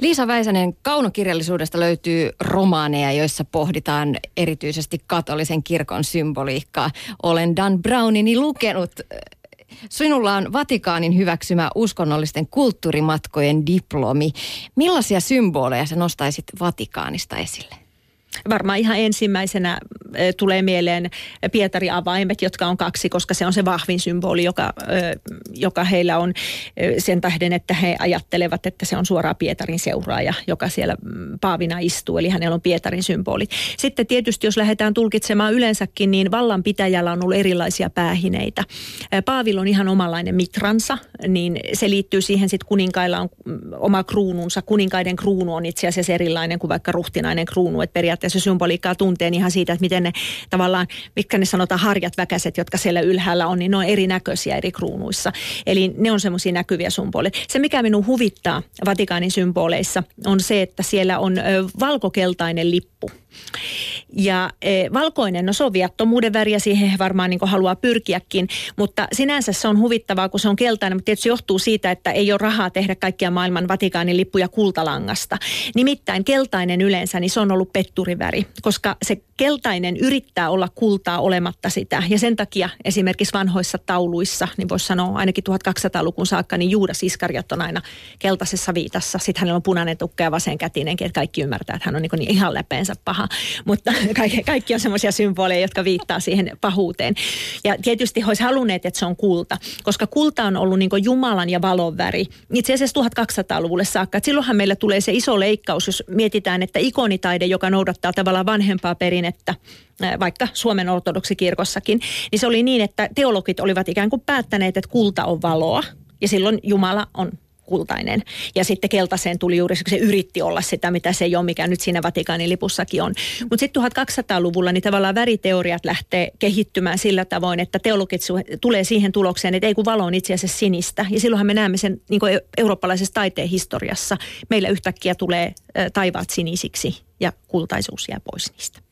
Liisa Väisänen, kaunokirjallisuudesta löytyy romaaneja, joissa pohditaan erityisesti katolisen kirkon symboliikkaa. Olen Dan Brownini lukenut. Sinulla on Vatikaanin hyväksymä uskonnollisten kulttuurimatkojen diplomi. Millaisia symboleja sä nostaisit Vatikaanista esille? Varmaan ihan ensimmäisenä tulee mieleen Pietarin avaimet, jotka on kaksi, koska se on se vahvin symboli, joka heillä on sen tähden, että he ajattelevat, että se on suoraan Pietarin seuraaja, joka siellä paavina istuu, eli hänellä on Pietarin symboli. Sitten tietysti, jos lähdetään tulkitsemaan yleensäkin, niin vallanpitäjällä on ollut erilaisia päähineitä. Paavilla on ihan omanlainen mitransa, niin se liittyy siihen, sitten kuninkailla on oma kruununsa. Kuninkaiden kruunu on itse asiassa erilainen kuin vaikka ruhtinainen kruunu, että periaatteessa symboliikkaa tuntee ihan siitä, että miten ne tavallaan, mitkä ne sanotaan harjat väkäset, jotka siellä ylhäällä on, niin ne on erinäköisiä eri kruunuissa. Eli ne on semmoisia näkyviä symboleja. Se, mikä minun huvittaa Vatikaanin symboleissa, on se, että siellä on valkokeltainen lippu. Ja valkoinen, no se on viattomuuden väriä, siihen varmaan niin kuin haluaa pyrkiäkin, mutta sinänsä se on huvittavaa, kun se on keltainen, mutta tietysti johtuu siitä, että ei ole rahaa tehdä kaikkia maailman Vatikaanin lippuja kultalangasta. Nimittäin keltainen yleensä, niin se on ollut petturiväri, koska se keltainen yrittää olla kultaa olematta sitä, ja sen takia esimerkiksi vanhoissa tauluissa, niin voisi sanoa ainakin 1200-luvun saakka, niin Juudas Iskariot on aina keltaisessa viitassa, sitten hänellä on punainen tukka ja vasenkätinenkin, että kaikki ymmärtää, että hän on niin kuin ihan läpeensä paha. Mutta kaikki on semmoisia symboleja, jotka viittaa siihen pahuuteen. Ja tietysti he olisivat halunneet, että se on kulta, koska kulta on ollut niin kuin Jumalan ja valon väri. Itse asiassa 1200-luvulle saakka. Et silloinhan meillä tulee se iso leikkaus, jos mietitään, että ikonitaide, joka noudattaa tavallaan vanhempaa perinnettä, vaikka Suomen ortodoksikirkossakin, niin se oli niin, että teologit olivat ikään kuin päättäneet, että kulta on valoa ja silloin Jumala on kultainen. Ja sitten keltaiseen tuli juuri, kun se yritti olla sitä, mitä se ei ole, mikä nyt siinä Vatikaanin lipussakin on. Mutta sitten 1200-luvulla niin tavallaan väriteoriat lähtee kehittymään sillä tavoin, että teologit tulee siihen tulokseen, että ei kun valo on itse asiassa sinistä. Ja silloinhan me näemme sen niin kuin eurooppalaisessa taiteen historiassa. Meillä yhtäkkiä tulee taivaat sinisiksi ja kultaisuus jää pois niistä.